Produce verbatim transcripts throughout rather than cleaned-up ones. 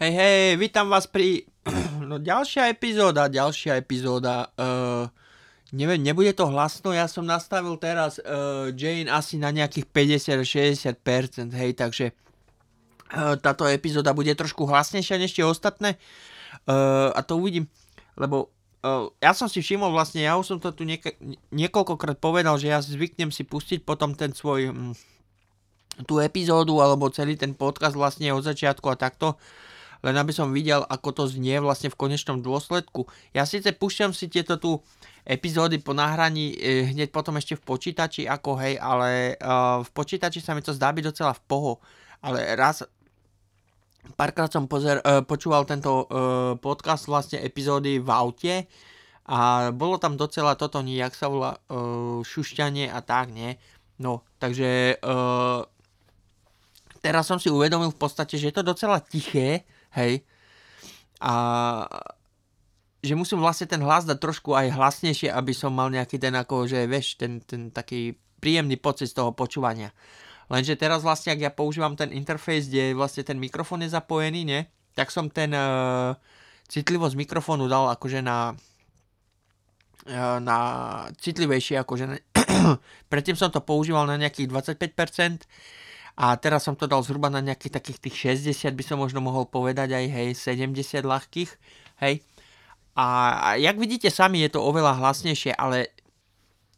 Hej, hej, vítam vás pri no, ďalšia epizóda, ďalšia epizóda. Uh, neviem, nebude to hlasno, ja som nastavil teraz uh, Jane asi na nejakých päťdesiat až šesťdesiat percent, hej, takže uh, táto epizóda bude trošku hlasnejšia než tie ostatné uh, a to uvidím, lebo uh, ja som si všimol vlastne, ja už som to tu nieka- niekoľkokrát povedal, že ja zvyknem si pustiť potom ten svoj... Mm, tú epizódu alebo celý ten podcast vlastne od začiatku a takto, len aby som videl, ako to znie vlastne v konečnom dôsledku. Ja síce púšťam si tieto tu epizódy po nahraní e, hneď potom ešte v počítači, ako hej, ale e, v počítači sa mi to zdá byť docela v poho, ale raz párkrát som pozer, e, počúval tento e, podcast vlastne epizódy v aute a bolo tam docela toto, nie, jak sa volá, e, šušťanie a tak, nie, no, takže e, teraz som si uvedomil v podstate, že je to docela tiché, hej, a že musím vlastne ten hlas dať trošku aj hlasnejšie, aby som mal nejaký ten, ako, že vieš, ten, ten taký príjemný pocit z toho počúvania. Lenže teraz vlastne, ak ja používam ten interface, kde vlastne ten mikrofón je zapojený, ne, tak som ten e, citlivosť mikrofónu dal akože na, e, na citlivejšie, akože na, predtým som to používal na nejakých dvadsaťpäť percent, a teraz som to dal zhruba na nejakých takých tých šesťdesiat, by som možno mohol povedať aj, hej, sedemdesiat ľahkých, hej. A, a jak vidíte sami, je to oveľa hlasnejšie, ale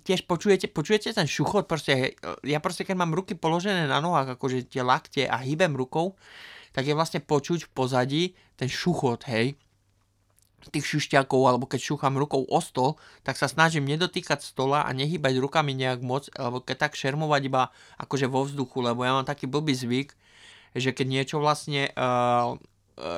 tiež počujete, počujete ten šuchot, proste, hej. Ja proste, keď mám ruky položené na nohách, akože tie lakte a hýbem rukou, tak je vlastne počuť v pozadí ten šuchot, hej, tých šušťakov, alebo keď šúcham rukou o stol, tak sa snažím nedotýkať stola a nehýbať rukami nejak moc, alebo keď tak šermovať iba akože vo vzduchu, lebo ja mám taký blbý zvyk, že keď niečo vlastne uh,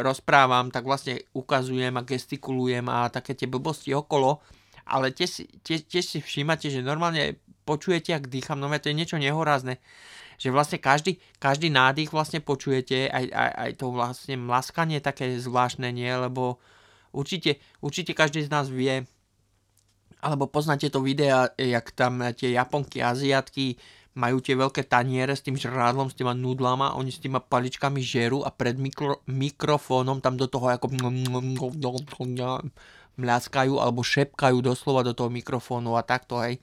rozprávam, tak vlastne ukazujem a gestikulujem a také tie blbosti okolo, ale tiež, tiež, tiež si všímate, že normálne počujete, ak dýcham, no to je niečo nehorázne, že vlastne každý, každý nádych vlastne počujete, aj, aj, aj to vlastne mlaskanie také zvláštne, nie, lebo Určite, určite každý z nás vie, alebo poznáte to videa, jak tam tie Japonky, Aziatky majú tie veľké taniere s tým žrádlom, s týma nudlama, oni s týma paličkami žerú a pred mikro, mikrofónom tam do toho ako mľaskajú alebo šepkajú doslova do toho mikrofónu a takto, hej.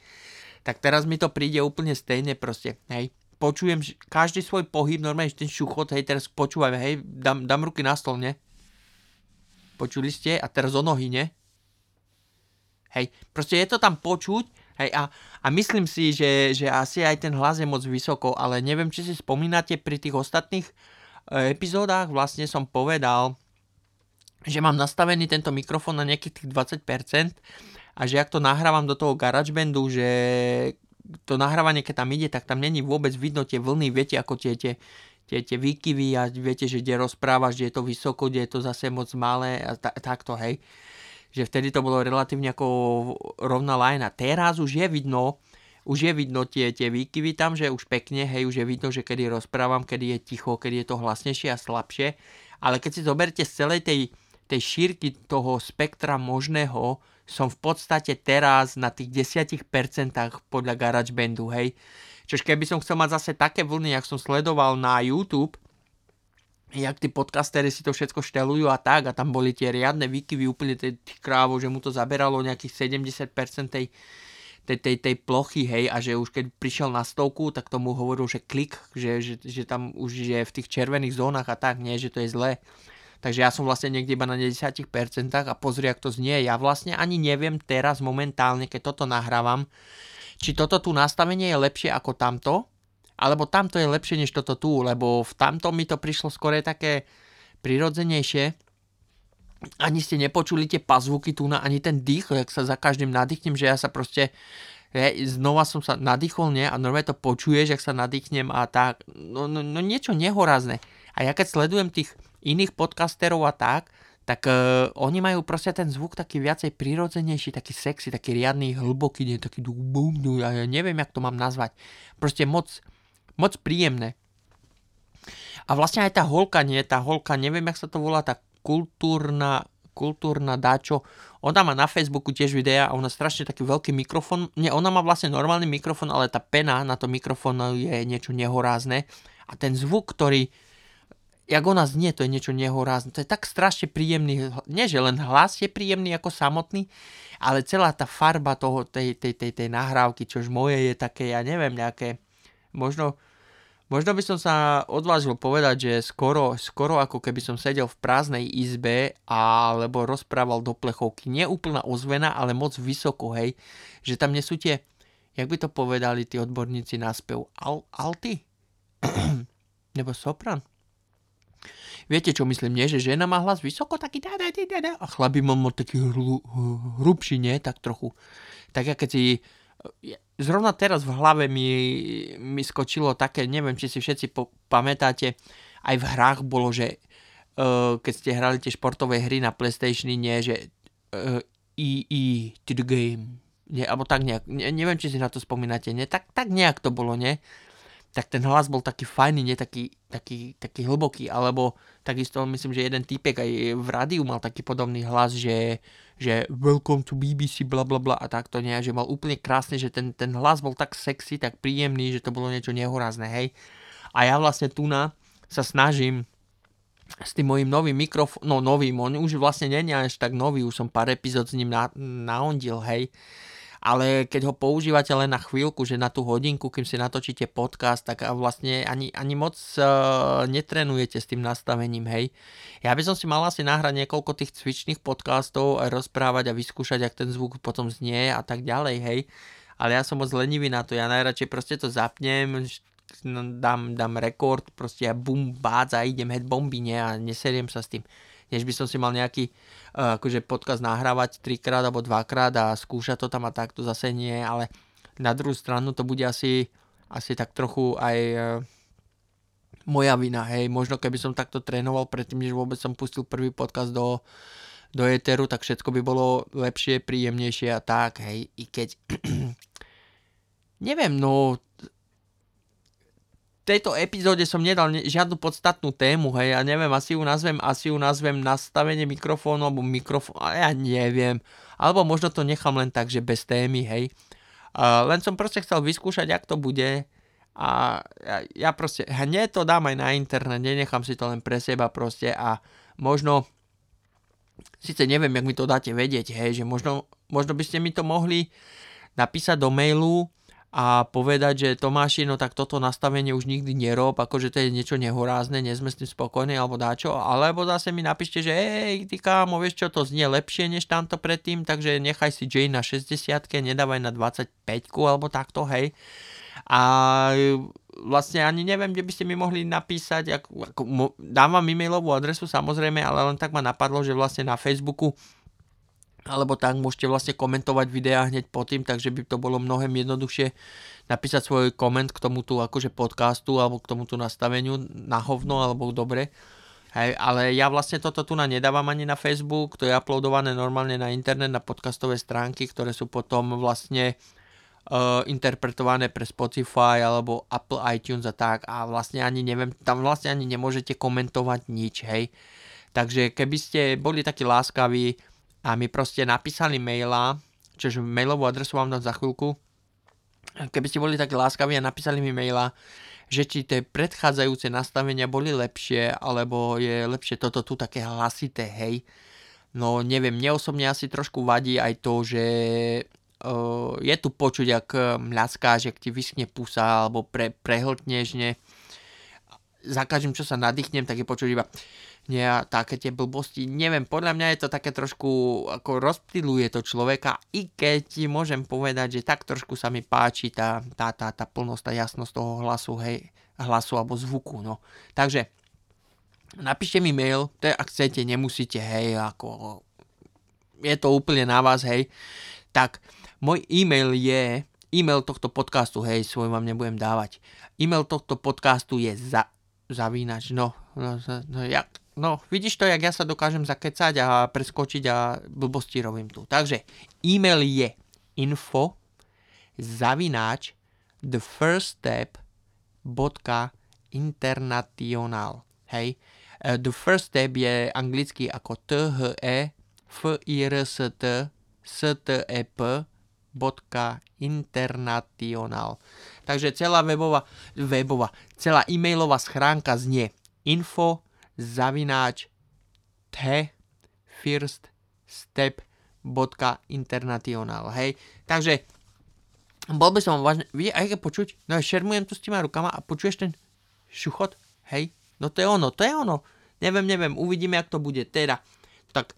Tak teraz mi to príde úplne stejne proste, hej. Počujem každý svoj pohyb, normálne ten šuchot, hej, teraz počúvajme, hej, dám, dám ruky na stol, ne? Počuli ste? A teraz o nohy, ne? Hej, proste je to tam počuť, hej, a, a myslím si, že, že asi aj ten hlas je moc vysoko, ale neviem, či si spomínate, pri tých ostatných e, epizódach vlastne som povedal, že mám nastavený tento mikrofón na nejakých tých dvadsať percent a že ak to nahrávam do toho GarageBandu, že to nahrávanie, keď tam ide, tak tam není vôbec vidno tie vlny, viete, ako tie tie Tie, tie výkyvy a viete, že kde rozprávaš, kde je to vysoko, kde je to zase moc malé a ta, takto, hej. Že vtedy to bolo relatívne ako rovná lajna. Teraz už je vidno, už je vidno tie, tie výkyvy tam, že už pekne, hej, už je vidno, že kedy rozprávam, kedy je ticho, kedy je to hlasnejšie a slabšie. Ale keď si zoberte z celej tej, tej šírky toho spektra možného, som v podstate teraz na tých desiatich percentách podľa GarageBandu, hej. Čiže keby som chcel mať zase také vlny, jak som sledoval na YouTube, jak tí podcasteri si to všetko štelujú a tak, a tam boli tie riadne výkyvy úplne tej, tej krávo, že mu to zaberalo nejakých sedemdesiat percent tej, tej, tej, tej plochy, hej, a že už keď prišiel na stovku, tak tomu hovoril, že klik, že, že, že tam už je v tých červených zónach a tak, nie, že to je zlé. Takže ja som vlastne niekde iba na desiatich percentách a pozri, ak to znie. Ja vlastne ani neviem teraz momentálne, keď toto nahrávam, či toto tu nastavenie je lepšie ako tamto, alebo tamto je lepšie než toto tu, lebo v tamto mi to prišlo skôr také prirodzenejšie. Ani ste nepočuli tie pazvuky tu, ani ten dých, jak sa za každým nadýchnem, že ja sa proste, ja, znova som sa nadýchol, nie? A normálne to počuješ, jak sa nadýchnem a tak, no, no, no niečo nehorázne. A ja keď sledujem tých iných podcasterov a tak, tak uh, oni majú proste ten zvuk taký viacej prirodzenejší, taký sexy, taký riadny, hlboký, nie, taký bum, ja neviem, jak to mám nazvať. Proste moc, moc príjemné. A vlastne aj tá holka, nie, tá holka, neviem, jak sa to volá, tá kultúrna, kultúrna dáčo, ona má na Facebooku tiež videa a ona strašne taký veľký mikrofón, nie, ona má vlastne normálny mikrofón, ale tá pena na to mikrofón je niečo nehorázne a ten zvuk, ktorý jak ona znie, to je niečo nehorázne. To je tak strašne príjemný, nie že len hlas je príjemný ako samotný, ale celá tá farba toho, tej, tej, tej, tej nahrávky, čož moje je také, ja neviem, nejaké, možno, možno by som sa odvážil povedať, že skoro, skoro ako keby som sedel v prázdnej izbe alebo rozprával do plechovky. Nie úplná ozvena, ale moc vysoko, hej, že tam nesú tie, jak by to povedali tí odborníci na spev, al, alty? Nebo sopran? Viete, čo myslím, nie? Že žena má hlas vysoko, taký da, da, da, da, a chlap by mal taký hru, hrubší, nie? Tak trochu. Tak ja keď si... Zrovna teraz v hlave mi, mi skočilo také, neviem, či si všetci po, pamätáte, aj v hrách bolo, že uh, keď ste hrali tie športové hry na PlayStationy, nie? Že í í to the game. Nie, alebo tak nejak. Ne, neviem, či si na to spomínate, nie? Tak, tak nejak to bolo, nie? Tak ten hlas bol taký fajný, nie taký, taký, taký hlboký, alebo takisto myslím, že jeden týpek aj v rádiu mal taký podobný hlas, že, že welcome to bé bé cé bla bla bla a takto, nie, že mal úplne krásne, že ten, ten hlas bol tak sexy, tak príjemný, že to bolo niečo nehorázne, hej. A ja vlastne tu na sa snažím s tým mojím novým mikrofónom, no novým, on už vlastne nie je až tak nový, už som pár epizód s ním na, naondil, hej. Ale keď ho používate len na chvíľku, že na tú hodinku, kým si natočíte podcast, tak vlastne ani, ani moc uh, netrenujete s tým nastavením, hej. Ja by som si mal asi nahrať niekoľko tých cvičných podcastov a rozprávať a vyskúšať, ak ten zvuk potom znie a tak ďalej, hej. Ale ja som moc lenivý na to, ja najradšej proste to zapnem, dám, dám rekord, proste ja bum, bác a idem head bomby, nie, a neseriem sa s tým. Než by som si mal nejaký uh, akože podcast nahrávať trikrát alebo dvakrát a skúšať to tam a tak, to zase nie, ale na druhú stranu to bude asi, asi tak trochu aj uh, moja vina, hej, možno keby som takto trénoval predtým, než vôbec som pustil prvý podcast do, do éteru, tak všetko by bolo lepšie, príjemnejšie a tak, hej, i keď neviem, no v tejto epizóde som nedal žiadnu podstatnú tému, hej, ja neviem, asi ju nazvem, asi ju nazvem nastavenie mikrofónu, alebo mikrofón, ja neviem, alebo možno to nechám len tak, že bez témy, hej. Uh, len som proste chcel vyskúšať, jak to bude a ja, ja proste hneď to dám aj na internet, nenechám si to len pre seba proste a možno, síce neviem, jak mi to dáte vedieť, hej, že možno, možno by ste mi to mohli napísať do mailu, a povedať, že Tomáši, no tak toto nastavenie už nikdy nerob, akože to je niečo nehorázne, nie sme s tým spokojní, alebo dáčo, alebo zase mi napíšte, že hej, ty kámo, vieš čo, to znie lepšie než tamto predtým, takže nechaj si Jane na šesťdesiatke, nedávaj na dvadsaťpäťku, alebo takto, hej. A vlastne ani neviem, kde by ste mi mohli napísať, ako, ako, dám vám e-mailovú adresu samozrejme, ale len tak ma napadlo, že vlastne na Facebooku alebo tak môžete vlastne komentovať videá hneď po tým, takže by to bolo mnohem jednoduchšie napísať svoj koment k tomuto akože podcastu alebo k tomuto nastaveniu na hovno alebo dobre. Hej, ale ja vlastne toto tu na nedávam ani na Facebook, to je uploadované normálne na internet, na podcastové stránky, ktoré sú potom vlastne uh, interpretované pre Spotify alebo Apple iTunes a tak a vlastne ani neviem, tam vlastne ani nemôžete komentovať nič, hej. Takže keby ste boli takí láskaví, a mi proste napísali maila, čiže mailovú adresu vám dám za chvíľku. Keby ste boli takí láskaví a napísali mi maila, že či tie predchádzajúce nastavenia boli lepšie, alebo je lepšie toto tu také hlasité, hej. No neviem, mne osobne asi trošku vadí aj to, že uh, je tu počuť, ak mľaskáš, ak ti vyschne pusa, alebo pre, prehltneš, ne. Za každým, čo sa nadýchnem, tak je počuť iba... Nie, také tie blbosti, neviem, podľa mňa je to také trošku, ako rozptyluje to človeka, i keď ti môžem povedať, že tak trošku sa mi páči tá, tá, tá, tá plnosť, tá jasnosť toho hlasu, hej, hlasu alebo zvuku, no. Takže, napíšte mi mail, to je, ak chcete, nemusíte, hej, ako, je to úplne na vás, hej. Tak, môj e-mail je, e-mail tohto podcastu, hej, svoj vám nebudem dávať, e-mail tohto podcastu je za, zavínač, no, no, no, ja... No, vidíš to, jak ja sa dokážem zakecať a preskočiť a blbosti robím tu. Takže, e-mail je info zavináč the first step dot international. Hej. Uh, the first step je anglicky ako T H E F I R S T S T E P dot international. Takže celá webová, webová, celá e-mailová schránka znie info zavináč thefirststep.international, hej. Takže bol by som vážne, vidíte, aj keď počuť, no ja šermujem tu s týma rukama a počuješ ten šuchot, hej, no to je ono, to je ono, neviem, neviem, uvidíme, jak to bude, teda, tak,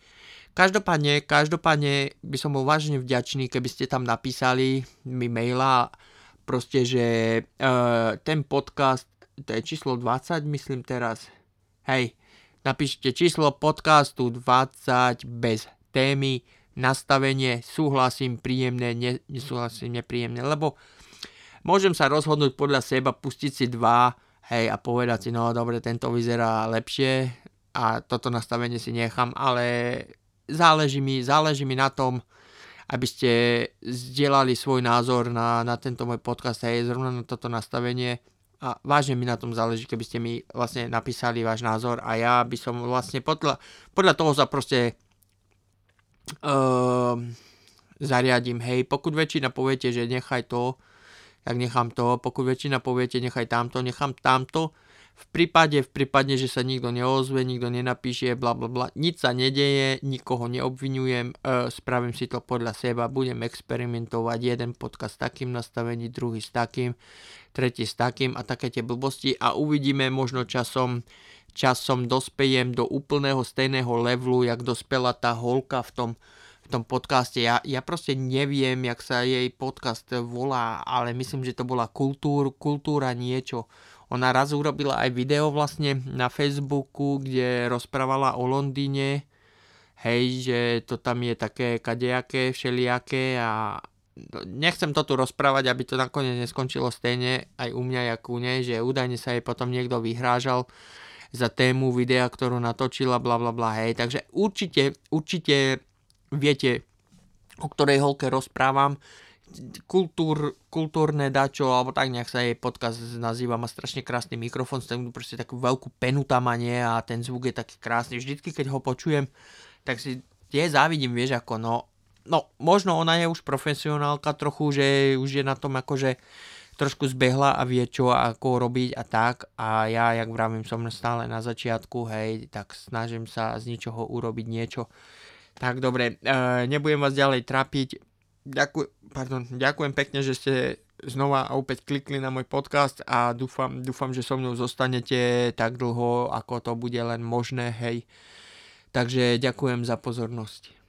každopádne, každopádne by som bol vážne vďačný, keby ste tam napísali mi maila, proste, že e, ten podcast, to je číslo dvadsať, myslím teraz, hej, napíšte číslo podcastu dvadsať bez témy, nastavenie, súhlasím, príjemné, ne, nesúhlasím, nepríjemné, lebo môžem sa rozhodnúť podľa seba, pustiť si dva, hej, a povedať si, no dobre, tento vyzerá lepšie a toto nastavenie si nechám, ale záleží mi, záleží mi na tom, aby ste zdieľali svoj názor na, na tento môj podcast, hej, zrovna na toto nastavenie a vážne mi na tom záleží, keby ste mi vlastne napísali váš názor a ja by som vlastne podľa, podľa toho sa proste Uh, zariadím, hej, pokud väčšina poviete, že nechaj to, tak nechám to, pokud väčšina poviete, nechaj tamto, nechám tamto, v prípade, v prípade, že sa nikto neozve, nikto nenapíše, bla bla bla, nič sa nedeje, nikoho neobvinujem, uh, spravím si to podľa seba, budem experimentovať, jeden podcast s takým nastavením, druhý s takým, tretí s takým a také tie blbosti a uvidíme, možno časom časom dospejem do úplného stejného levelu, jak dospela tá holka v tom, v tom podcaste. Ja, ja proste neviem, jak sa jej podcast volá, ale myslím, že to bola kultúr, kultúra niečo. Ona raz urobila aj video vlastne na Facebooku, kde rozprávala o Londýne. Hej, že to tam je také kadejaké, všelijaké a nechcem to tu rozprávať, aby to nakoniec neskončilo stejne aj u mňa, jak u nej, že údajne sa jej potom niekto vyhrážal za tému videa, ktorú natočila, bla bla bla, hej, takže určite, určite viete, o ktorej holke rozprávam, kultúr, kultúrne dačo, alebo tak nejak sa jej podcast nazýva, má strašne krásny mikrofón, tam proste takú veľkú penu tam a nie, a ten zvuk je taký krásny, vždycky keď ho počujem, tak si tie závidím, vieš, ako no, no, možno ona je už profesionálka trochu, že už je na tom akože trošku zbehla a vie čo a ako robiť a tak a ja, jak vravím, som stále na začiatku, hej, tak snažím sa z ničoho urobiť niečo. Tak dobre, e, nebudem vás ďalej trápiť. Ďakujem, pardon, ďakujem pekne, že ste znova a opäť klikli na môj podcast a dúfam, dúfam, že so mnou zostanete tak dlho, ako to bude len možné, hej. Takže ďakujem za pozornosť.